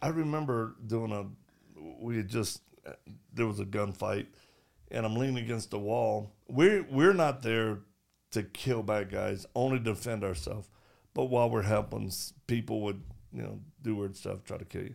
I remember doing there was a gunfight, and I'm leaning against the wall. We're not there to kill bad guys, only defend ourselves. But while we're helping, people would, do weird stuff, try to kill you.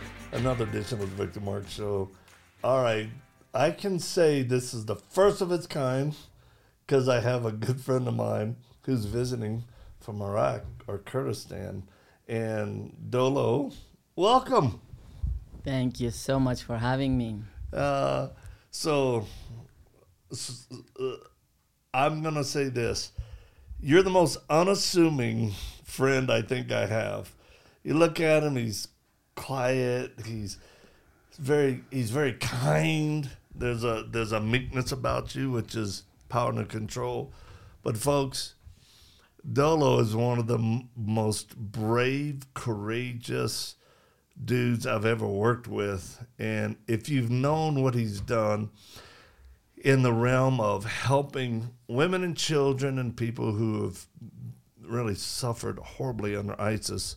another edition of the Victor Marx Show. All right, I can say this is the first of its kind because I have a good friend of mine who's visiting from Iraq or Kurdistan. And Dolo, welcome. Thank you so much for having me. I'm going to say this. You're the most unassuming friend I think I have. You look at him, he's quiet, he's very kind. There's a meekness about you, which is power and control. But folks, Dolo is one of the most brave, courageous dudes I've ever worked with. And if you've known what he's done in the realm of helping women and children and people who have really suffered horribly under ISIS,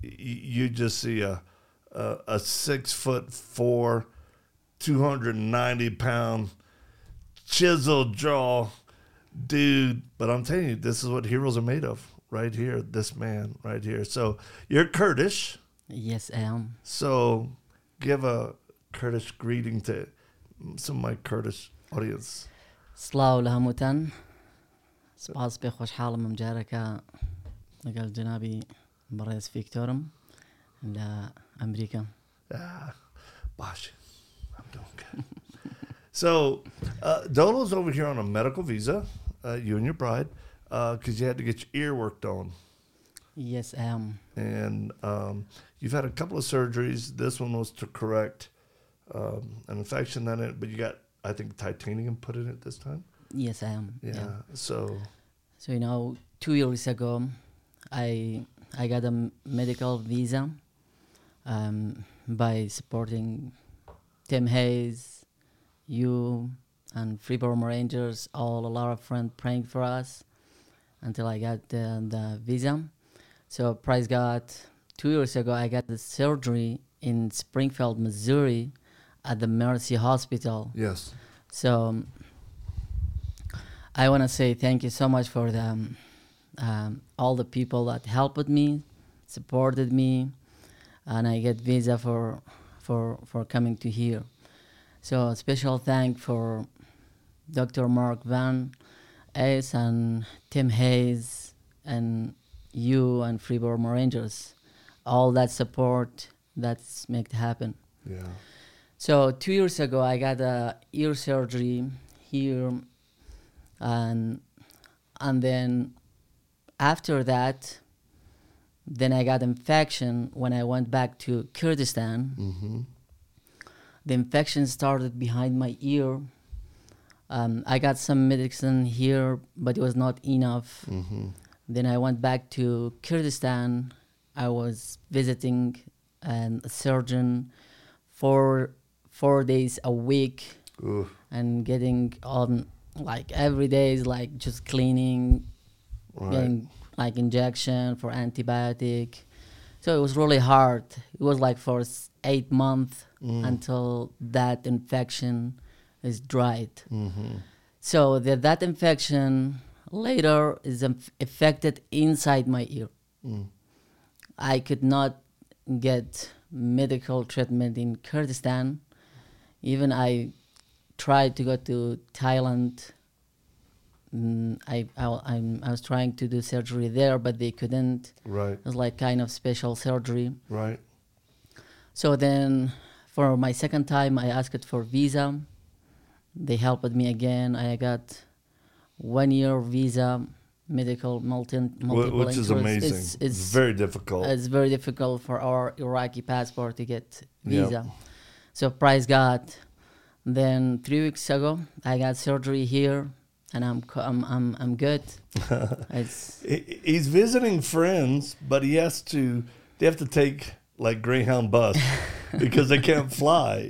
you just see a 6'4", 290-pound, chiseled jaw dude. But I'm telling you, this is what heroes are made of, right here. This man, right here. So you're Kurdish. Yes, I am. So give a Kurdish greeting to some of my Kurdish audience. Slaw lahamutan. Spas be khosh halam mjaraka. Nagal janabi. Bares Victorum and America. Bosh, I'm doing good. So, Dolo's over here on a medical visa, you and your bride, because you had to get your ear worked on. Yes, I am. And you've had a couple of surgeries. This one was to correct an infection in it, but you got, I think, titanium put in it this time? Yes, I am. Yeah. So, 2 years ago, I got a medical visa by supporting Tim Hayes, you, and Free Burma Rangers, a lot of friends praying for us until I got the visa. So praise God, 2 years ago, I got the surgery in Springfield, Missouri at the Mercy Hospital. Yes. So I want to say thank you so much for them. All the people that helped me, supported me, and I get visa for coming to here. So a special thank for Dr. Mark Van Ace and Tim Hayes and you and Free Burma Rangers. All that support that's made it happen. Yeah. So 2 years ago, I got a ear surgery here, and then. After that, then I got infection when I went back to Kurdistan. Mm-hmm. The infection started behind my ear. I got some medicine here, but it was not enough. Mm-hmm. Then I went back to Kurdistan. I was visiting a surgeon for 4 days a week. Oof. And getting on every day is just cleaning. Right. Getting injection for antibiotic. So it was really hard. It was for 8 months until that infection is dried. Mm-hmm. So that infection later is affected inside my ear. Mm. I could not get medical treatment in Kurdistan. Even I tried to go to Thailand. I was trying to do surgery there, but they couldn't. Right. It was kind of special surgery. Right. So then for my second time, I asked for visa. They helped me again. I got 1 year visa medical multiple which is amazing. It's very difficult. It's very difficult for our Iraqi passport to get visa. Yep. So praise God. Then 3 weeks ago, I got surgery here, and I'm good. It's he's visiting friends, but he has to. They have to take like Greyhound bus because they can't fly.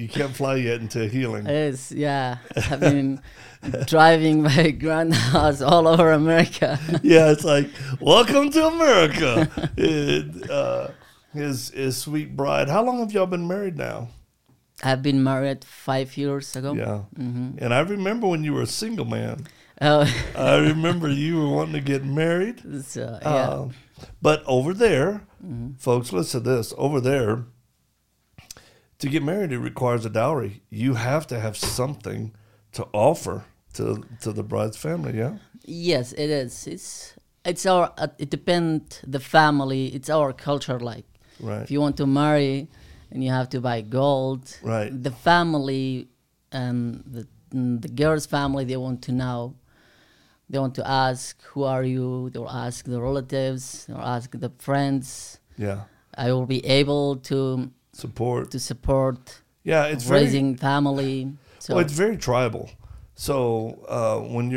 You can't fly yet until healing. It's yeah. I mean, driving my grandhouse all over America. Yeah, it's like welcome to America. His sweet bride. How long have y'all been married now? I've been married 5 years ago. Yeah. Mm-hmm. And I remember when you were a single man. Oh. I remember you were wanting to get married. So, yeah. But over there, folks, listen to this. Over there, to get married, it requires a dowry. You have to have something to offer to the bride's family, yeah? Yes, it is. It's our, it depends the family. It's our culture, like. Right. If you want to marry... and you have to buy gold. Right. The family, the girl's family, they want to know. They want to ask, who are you? They'll ask the relatives. They'll ask the friends. Yeah. I will be able to... support. Yeah, it's raising very, family. So well, it's very tribal. So when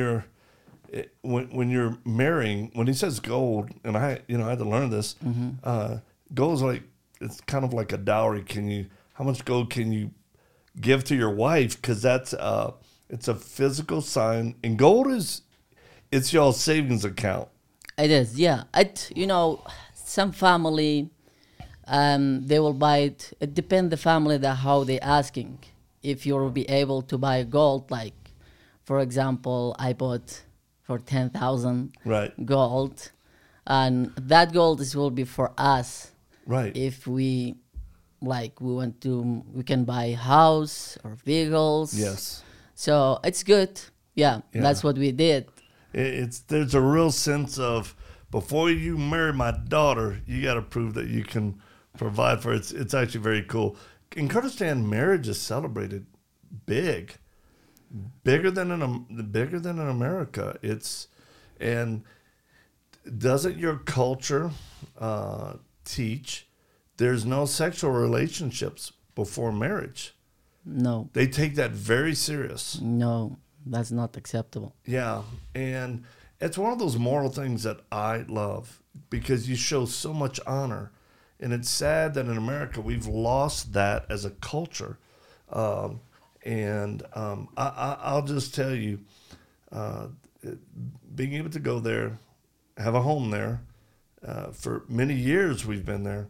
you're marrying, when he says gold, and I had to learn this, gold's like, it's kind of like a dowry. How much gold can you give to your wife? Because that's it's a physical sign, and gold it's y'all's savings account. It is, yeah. Some family they will buy it. It depends the family that how they asking. If you'll be able to buy gold, like for example, I bought for 10,000 gold, and that gold will be for us. Right. If we want to, we can buy house or vehicles. Yes. So it's good. Yeah. That's what we did. There's a real sense of before you marry my daughter, you got to prove that you can provide for it. It's actually very cool. In Kurdistan, marriage is celebrated bigger than in America. Doesn't your culture? Teach there's no sexual relationships before marriage. No, they take that very serious. No, that's not acceptable. Yeah, and it's one of those moral things that I love because you show so much honor, and it's sad that in America we've lost that as a culture. I'll just tell you, being able to go there, have a home there. For many years we've been there.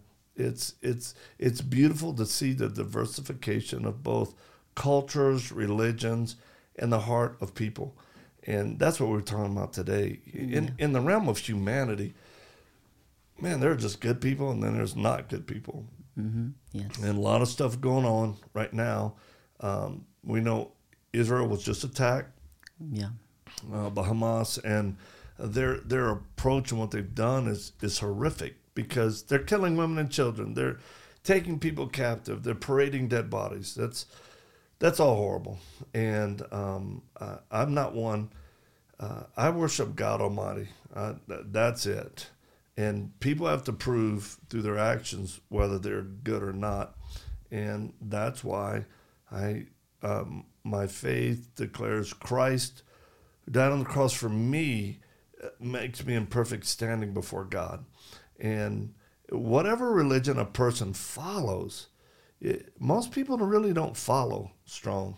It's beautiful to see the diversification of both cultures, religions, and the heart of people. And that's what we're talking about today. In the realm of humanity, man, there are just good people and then there's not good people. Mm-hmm. Yes. And a lot of stuff going on right now. We know Israel was just attacked by Hamas, and their approach and what they've done is horrific because they're killing women and children. They're taking people captive. They're parading dead bodies. That's all horrible. And I'm not one. I worship God Almighty. That's it. And people have to prove through their actions whether they're good or not. And that's why my faith declares Christ who died on the cross for me makes me in perfect standing before God. And whatever religion a person follows, most people really don't follow strong,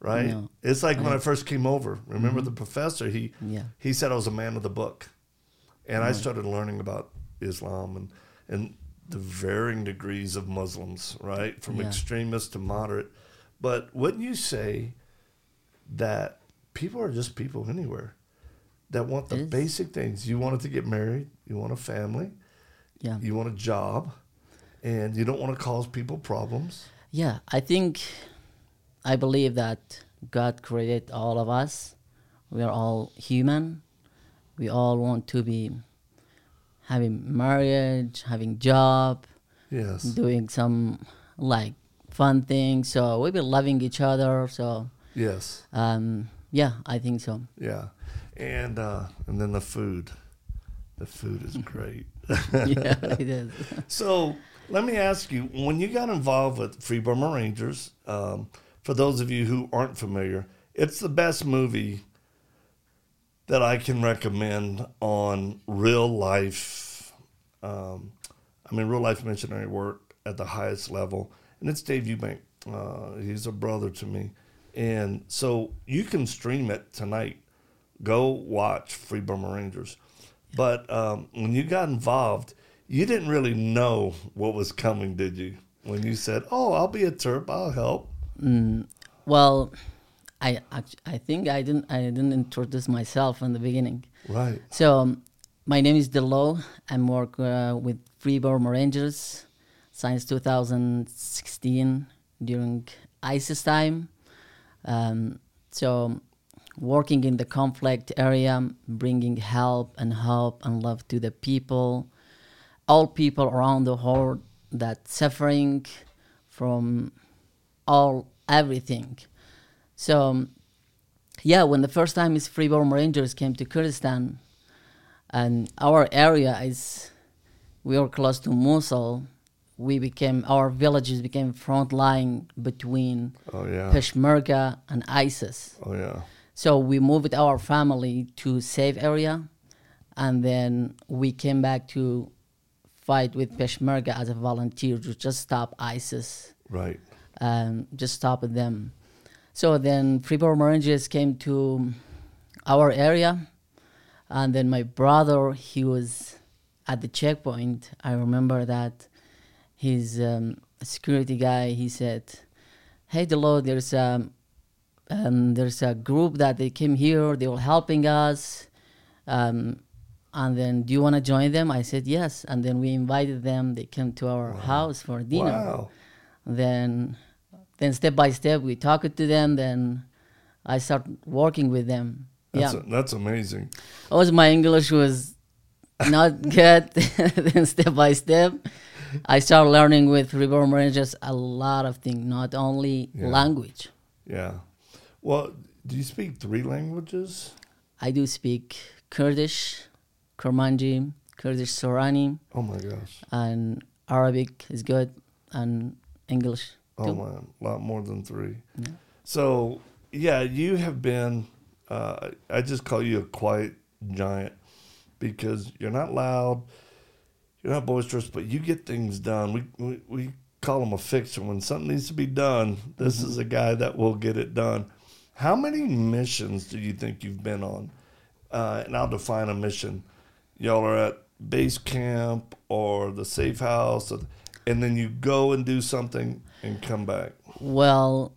right? No. It's like when I first came over. Remember the professor? He said I was a man of the book. And I started learning about Islam and the varying degrees of Muslims, right? From extremist to moderate. But wouldn't you say that people are just people anywhere? That want the basic things. You wanted to get married. You want a family. Yeah. You want a job. And you don't want to cause people problems. Yeah. I believe that God created all of us. We are all human. We all want to be having marriage, having job. Yes. Doing some, fun things. So we'll be loving each other. So. Yes. Yeah, I think so. Yeah. And then the food. The food is great. Yeah, it is. So let me ask you, when you got involved with Free Burma Rangers, for those of you who aren't familiar, it's the best movie that I can recommend on real life, real life missionary work at the highest level. And it's Dave Eubank. He's a brother to me. And so you can stream it tonight. Go watch Free Burma Rangers. But when you got involved, you didn't really know what was coming, did you? When you said, "Oh, I'll be a Terp, I'll help." Well, I think I didn't introduce myself in the beginning. Right. So my name is Dolo. I work with Free Burma Rangers since 2016 during ISIS time. So working in the conflict area, bringing help and hope and love to the people, all people around the world that suffering from everything. So, when the first time is Free Burma Rangers came to Kurdistan, and our area we are close to Mosul, our villages became front line between Peshmerga and ISIS. Oh yeah. So we moved our family to safe area, and then we came back to fight with Peshmerga as a volunteer to just stop ISIS. Right. Just stop them. So then Free Burma Rangers came to our area, and then my brother, he was at the checkpoint. I remember that his security guy, he said, "Hey, Delo, there's a group that they came here, they were helping us. And then, do you want to join them?" I said, yes. And then we invited them. They came to our house for dinner. Wow. Then step by step, we talked to them. Then I started working with them. That's amazing. My English was not good. Then step by step, I started learning with Free Burma Rangers a lot of things, not only language. Yeah. Well, do you speak 3 languages? I do speak Kurdish, Kurmanji, Kurdish Sorani. Oh, my gosh. And Arabic is good, and English, too. Oh, man, a lot more than 3. Yeah. So, you have been, I just call you a quiet giant because you're not loud, you're not boisterous, but you get things done. We call him a fixer. When something needs to be done, this is a guy that will get it done. How many missions do you think you've been on? And I'll define a mission. Y'all are at base camp or the safe house, and then you go and do something and come back. Well,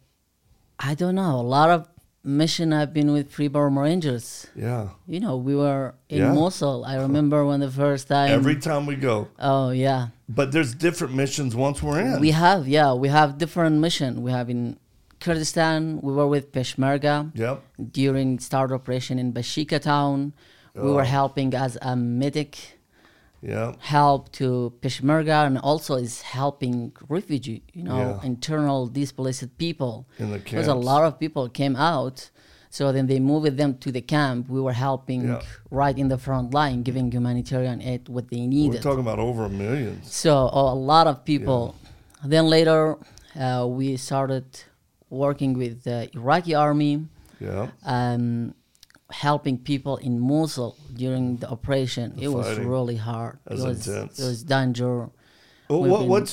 I don't know. A lot of mission I've been with Free Burma Rangers. Yeah. You know, we were in Mosul. I remember when the first time. Every time we go. Oh, yeah. But there's different missions once we're in. We have different mission. We have in Kurdistan, we were with Peshmerga during start operation in Bashika town. Oh. We were helping as a medic. Yeah. Help to Peshmerga, and also is helping refugee, internal displaced people. In the camps. Because a lot of people came out, so then they moved them to the camp. We were helping right in the front line, giving humanitarian aid what they needed. We're talking about over a million. So a lot of people. Yeah. Then later, we started working with the Iraqi army. Yeah. Helping people in Mosul during the operation. It was really hard. It was intense. It was danger. Well,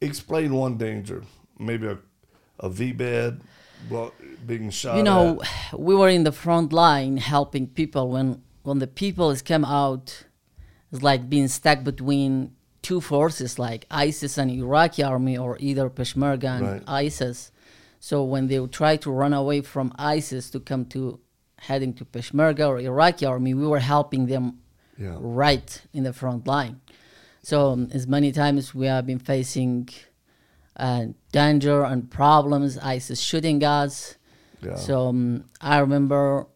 explain one danger? Maybe a V-bed being shot. We were in the front line helping people. When the people has come out, it's like being stuck between two forces, like ISIS and Iraqi army, or either Peshmerga and ISIS. So when they would try to run away from ISIS to come to heading to Peshmerga or Iraqi army, we were helping them right in the front line. So as many times we have been facing danger and problems, ISIS shooting us. Yeah. So I remember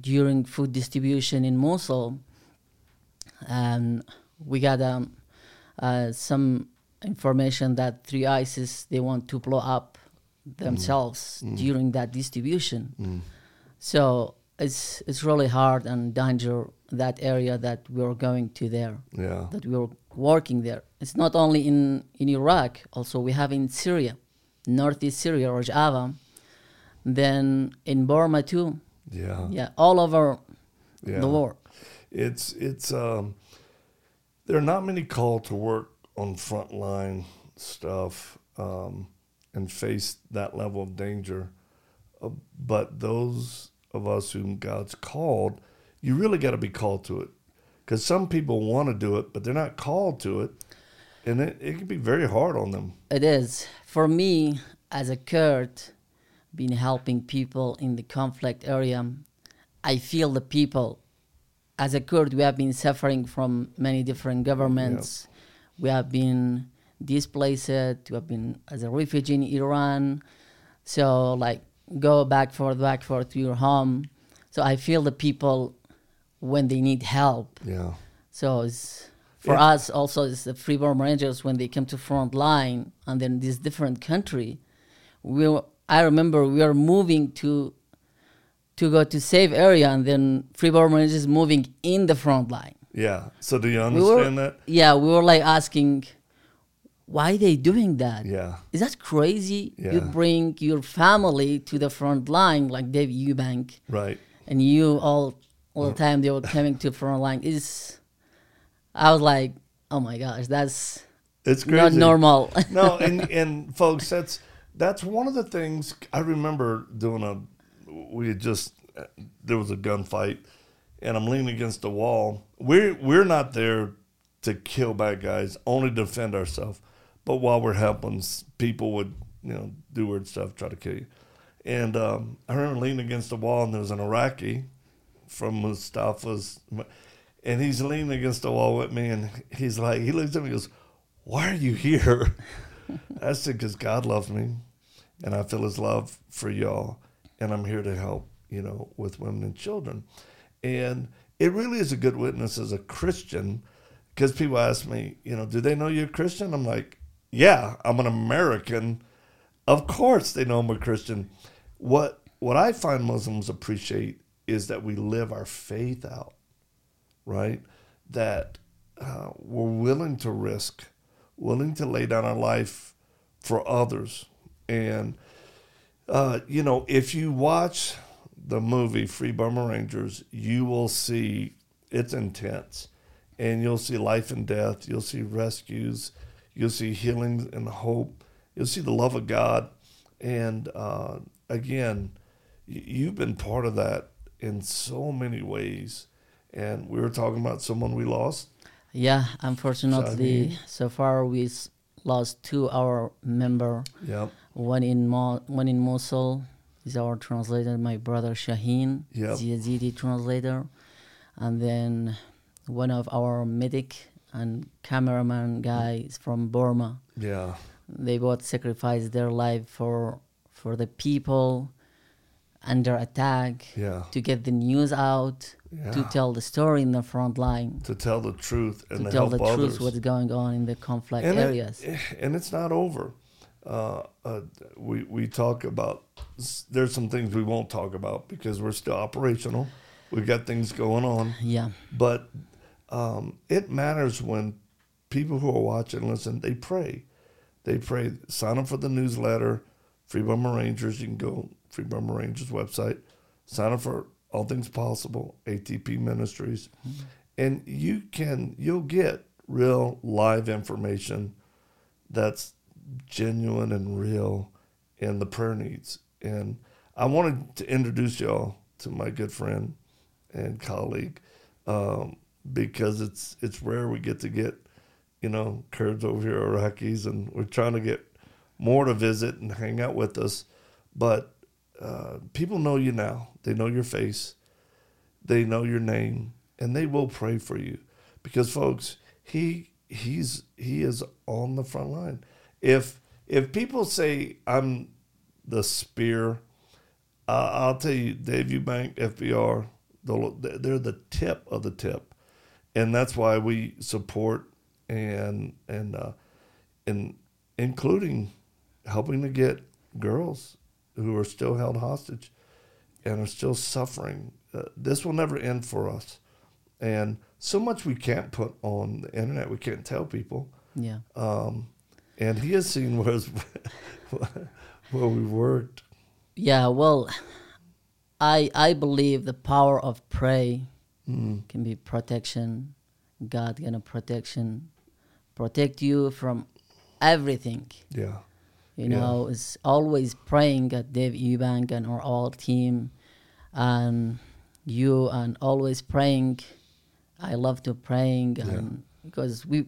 during food distribution in Mosul, we got some information that 3 ISIS, they want to blow up themselves during that distribution. So it's really hard and danger, that area that we're going to there, yeah. that we're working there. It's not only in Iraq, also we have in Syria, northeast Syria, Rojava, then in Burma too. Yeah. Yeah, all over the world. It's there are not many called to work on frontline stuff and face that level of danger. But those of us whom God's called, you really got to be called to it. Because some people want to do it, but they're not called to it. And it can be very hard on them. It is. For me, as a Kurd, been helping people in the conflict area, I feel the people. As a Kurd, we have been suffering from many different governments. Yeah. We have been displaced. We have been as a refugee in Iran. So, like, go back, forth to your home. So I feel the people when they need help. Yeah. So it's, for us also, it's the Free Burma Rangers when they come to front line and then this different country. I remember we were moving to go to safe area and then Free Burma Rangers moving in the front line. Yeah. So do you understand that? Yeah, we were like asking, why are they doing that? Yeah. Is that crazy? Yeah. You bring your family to the front line, like Dave Eubank. Right. And you all the time they were coming to front line. I was like, oh my gosh, it's crazy. Not normal. No, and folks, that's one of the things I remember doing. There was a gunfight and I'm leaning against the wall. We're not there to kill bad guys, only defend ourselves. But while we're helping, people would, do weird stuff, try to kill you. And I remember leaning against the wall, and there was an Iraqi from Mustafa's, and he's leaning against the wall with me, and he's like, he looks at me and goes, why are you here? I said, because God loves me, and I feel his love for y'all, and I'm here to help, with women and children. And it really is a good witness as a Christian, because people ask me, do they know you're a Christian? I'm like, yeah, I'm an American. Of course they know I'm a Christian. What I find Muslims appreciate is that we live our faith out, right? That we're willing to risk, willing to lay down our life for others. And, if you watch the movie Free Burma Rangers, you will see it's intense. And you'll see life and death. You'll see rescues. You'll see healings and hope. You'll see the love of God. And again, you've been part of that in so many ways. And we were talking about someone we lost. Yeah, unfortunately, Shaheen. So far we lost two of our member. Yep. One in Mosul is our translator, my brother Shaheen. Yep. The Yazidi translator. And then one of our medic and cameraman guys from Burma. Yeah. They both sacrificed their life for the people under attack. Yeah. To get the news out. Yeah. To tell the story in the front line. To tell the truth and to help others. To tell the truth what's going on in the conflict areas. And it's not over. We talk about, there's some things we won't talk about because we're still operational. We've got things going on. Yeah. But it matters when people who are watching, listen, they pray. They pray. Sign up for the newsletter, Free Burma Rangers. You can go Free Burma Rangers website. Sign up for All Things Possible, ATP Ministries. Mm-hmm. And you'll get real live information that's genuine and real and the prayer needs. And I wanted to introduce y'all to my good friend and colleague, because it's rare we get Kurds over here, Iraqis, and we're trying to get more to visit and hang out with us. But people know you now. They know your face. They know your name, and they will pray for you. Because, folks, he is on the front line. If people say, I'm the spear, I'll tell you, Dave Eubank, FBR, they're the tip of the tip, and that's why we support and including helping to get girls who are still held hostage and are still suffering. This will never end for us. And so much we can't put on the internet. We can't tell people. Yeah. And he has seen where we worked. Yeah, well, I believe the power of prayer can be protection. God gonna protect you from everything. Yeah. You know, it's always praying at Dave Eubank and our all team, and you, and always praying. I love to praying, and because we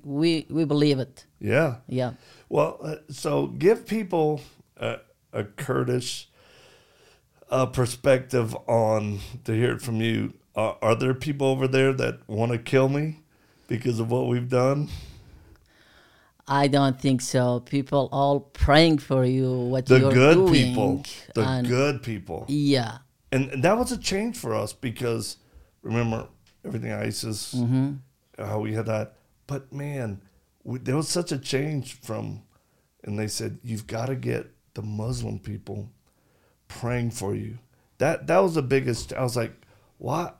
believe it. Yeah. Yeah. Well, so give people a Kurdish perspective on, to hear it from you. Are there people over there that want to kill me because of what we've done? I don't think so. People all praying for you, what you're doing. The good people. The good people. Yeah. And that was a change for us because, remember, everything ISIS, how we had that. But, man, there was such a change from, and they said, you've got to get the Muslim people praying for you. That was the biggest. I was like, why?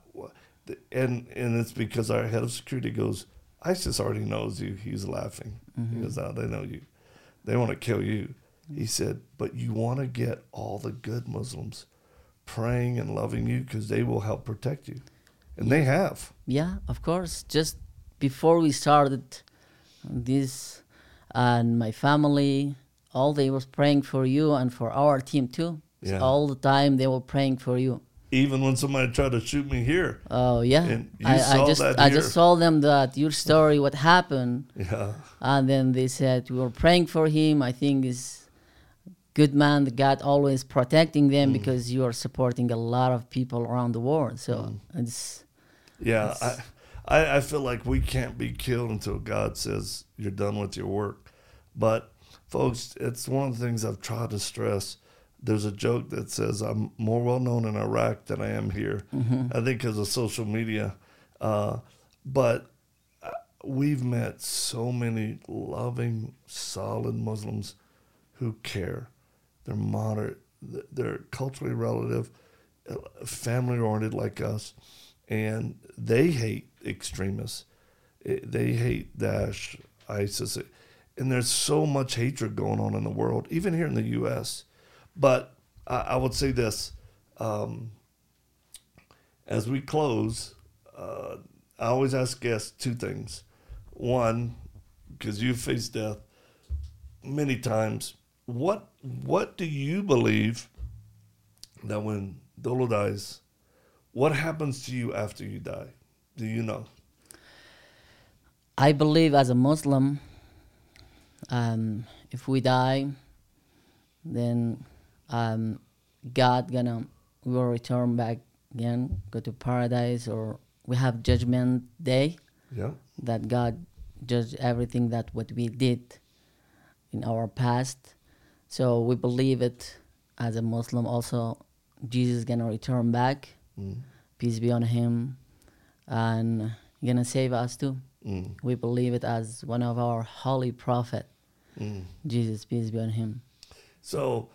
And it's because our head of security goes, ISIS already knows you. He's laughing. He goes, oh, they know you. They want to kill you. He said, but you want to get all the good Muslims praying and loving you because they will help protect you. And they have. Yeah, of course. Just before we started this, and my family, all they were praying for you and for our team too. Yeah. So all the time they were praying for you. Even when somebody tried to shoot me here. Oh, yeah. And I just told them that your story, what happened. Yeah. And then they said, we were praying for him. I think he's a good man, God always protecting them because you are supporting a lot of people around the world. So it's... Yeah, it's, I feel like we can't be killed until God says you're done with your work. But, folks, it's one of the things I've tried to stress. There's a joke that says I'm more well-known in Iraq than I am here. I think because of social media. But we've met so many loving, solid Muslims who care. They're moderate. They're culturally relative, family-oriented like us. And they hate extremists. They hate Daesh, ISIS. And there's so much hatred going on in the world, even here in the U.S., but I would say this, as we close, I always ask guests two things. One, because you've faced death many times, what do you believe that when Dolo dies, what happens to you after you die? Do you know? I believe as a Muslim, if we die, then... God gonna, we will return back again, go to paradise, or we have judgment day. Yeah. That God judge everything that what we did in our past. So we believe it as a Muslim also. Jesus is gonna return back. Peace be on him. And he's gonna save us too. We believe it as one of our holy prophet. Jesus, peace be on him. So...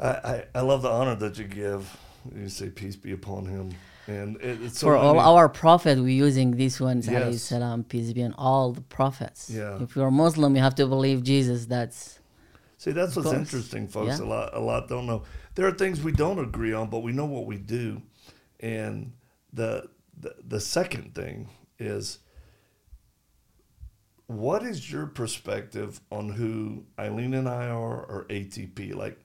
I love the honor that you give. You say, peace be upon him. And it's so for all our prophet, we're using these ones, salam, peace be on all the prophets. Yeah. If you're a Muslim, you have to believe Jesus. That's what's interesting, folks. Yeah. A lot don't know. There are things we don't agree on, but we know what we do. And the second thing is, what is your perspective on who Eileen and I are, or ATP? Like,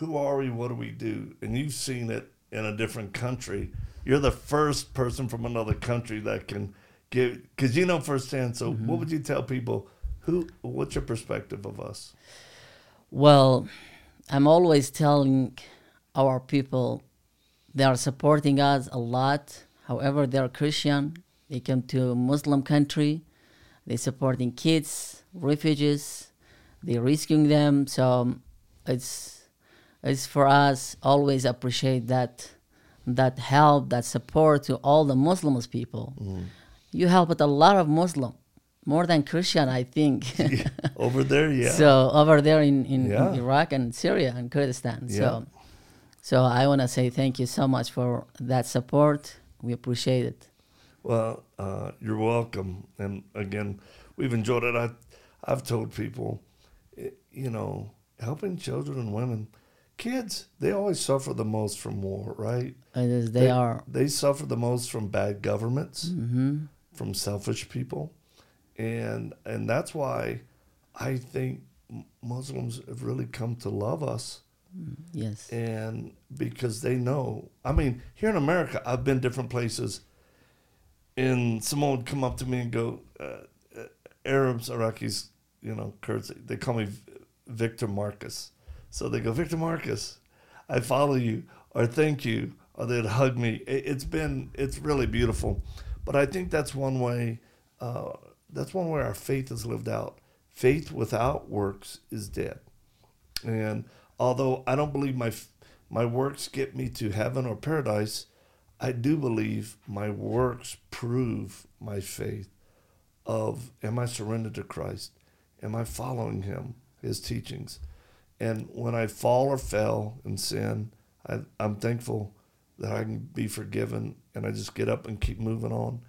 who are we? What do we do? And you've seen it in a different country. You're the first person from another country that can give, because you know firsthand. So what would you tell people? What's your perspective of us? Well, I'm always telling our people they are supporting us a lot. However, they're Christian. They come to a Muslim country. They're supporting kids, refugees. They're rescuing them. So it's for us, always appreciate that help, that support to all the Muslims people. You helped a lot of Muslim, more than Christian, I think. Over there, yeah. So over there in Iraq and Syria and Kurdistan. Yeah. So So I want to say thank you so much for that support. We appreciate it. Well, you're welcome. And again, we've enjoyed it. I've told people, you know, helping children and women, kids, they always suffer the most from war, right? It is, they are. They suffer the most from bad governments, mm-hmm. from selfish people. And that's why I think Muslims have really come to love us. Yes. And because they know, I mean, here in America, I've been different places, and someone would come up to me and go, Arabs, Iraqis, you know, Kurds, they call me Victor Marcus. So they go, Victor Marcus, I follow you, or thank you, or they'd hug me. It's really beautiful. But I think that's one way our faith is lived out. Faith without works is dead. And although I don't believe my works get me to heaven or paradise, I do believe my works prove my faith of, am I surrendered to Christ? Am I following him, his teachings? And when I fell in sin, I'm thankful that I can be forgiven, and I just get up and keep moving on.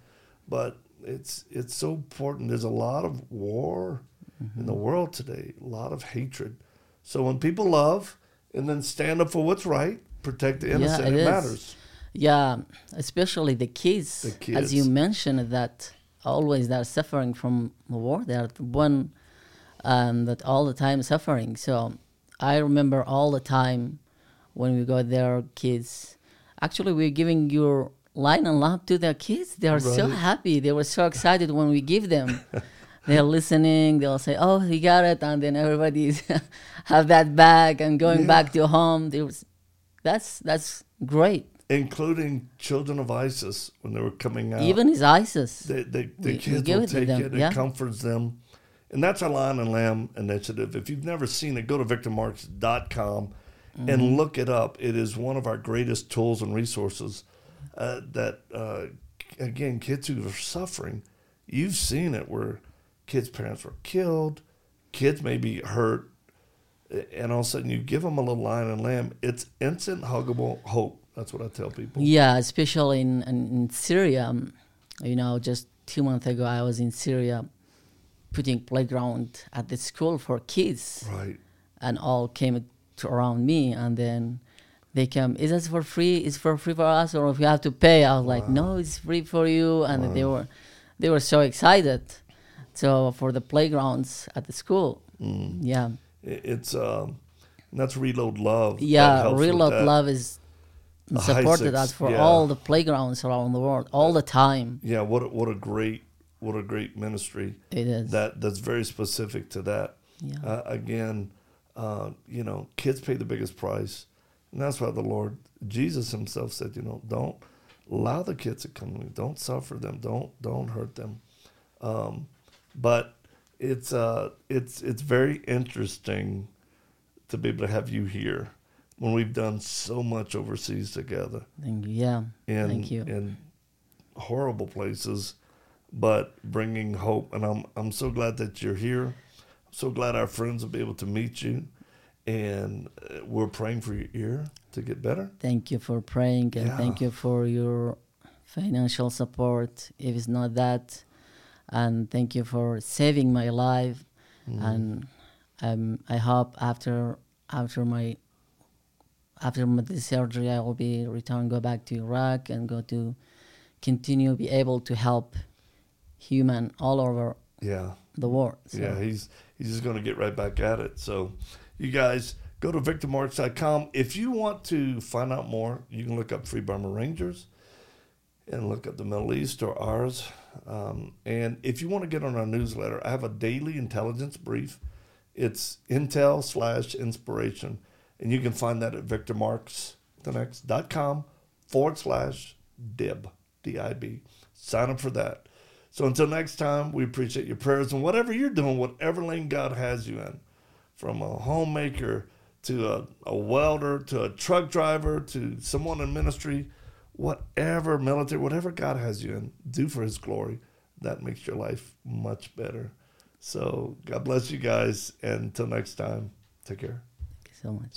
But it's so important. There's a lot of war mm-hmm. in the world today, a lot of hatred. So when people love and then stand up for what's right, protect the innocent, it matters. Yeah, especially the kids. As you mentioned, that always they're suffering from war. They are one that all the time suffering. So I remember all the time when we got their kids. Actually, we're giving your Lion and Lamb to their kids. They are right. So happy. They were so excited when we give them. They're listening. They'll say, oh, he got it. And then everybody's have that bag and going back to home. That's great. Including children of ISIS when they were coming out. Even his ISIS. The kids will take it. It comforts them. And that's our Lion and Lamb Initiative. If you've never seen it, go to victormarx.com mm-hmm. and look it up. It is one of our greatest tools and resources again, kids who are suffering, you've seen it where kids' parents were killed, kids may be hurt, and all of a sudden you give them a little Lion and Lamb. It's instant huggable hope. That's what I tell people. Yeah, especially in Syria. You know, just 2 months ago I was in Syria putting playground at the school for kids. Right. And all came around me, and then they come, is this for free? Is for free for us, or if you have to pay? I was like, no, it's free for you. And they were so excited. So for the playgrounds at the school. Mm. Yeah. It's that's Reload Love. Yeah, Reload Love is supported us for all the playgrounds around the world all the time. Yeah, what a great ministry. It is. That's very specific to that. Yeah. Again, you know, kids pay the biggest price. And that's why the Lord, Jesus himself said, you know, don't allow the kids to come to me. Don't suffer them. Don't hurt them. But it's very interesting to be able to have you here when we've done so much overseas together. Yeah, thank you. In horrible places, but bringing hope. And I'm so glad that you're here. I'm so glad our friends will be able to meet you. And we're praying for your ear to get better. Thank you for praying, and thank you for your financial support, if it's not that. And thank you for saving my life. Mm. And I hope after this surgery, I will be returned, go back to Iraq, and go to continue be able to help human all over the world. So. Yeah, he's just going to get right back at it. So. You guys, go to victormarx.com. If you want to find out more, you can look up Free Burma Rangers and look up the Middle East or ours. And if you want to get on our newsletter, I have a daily intelligence brief. It's intel/inspiration. And you can find that at victormarx.com/dib, DIB. Sign up for that. So until next time, we appreciate your prayers and whatever you're doing, whatever lane God has you in. From a homemaker to a welder to a truck driver to someone in ministry, whatever, military, whatever God has you in, do for his glory. That makes your life much better. So God bless you guys. And until next time, take care. Thank you so much.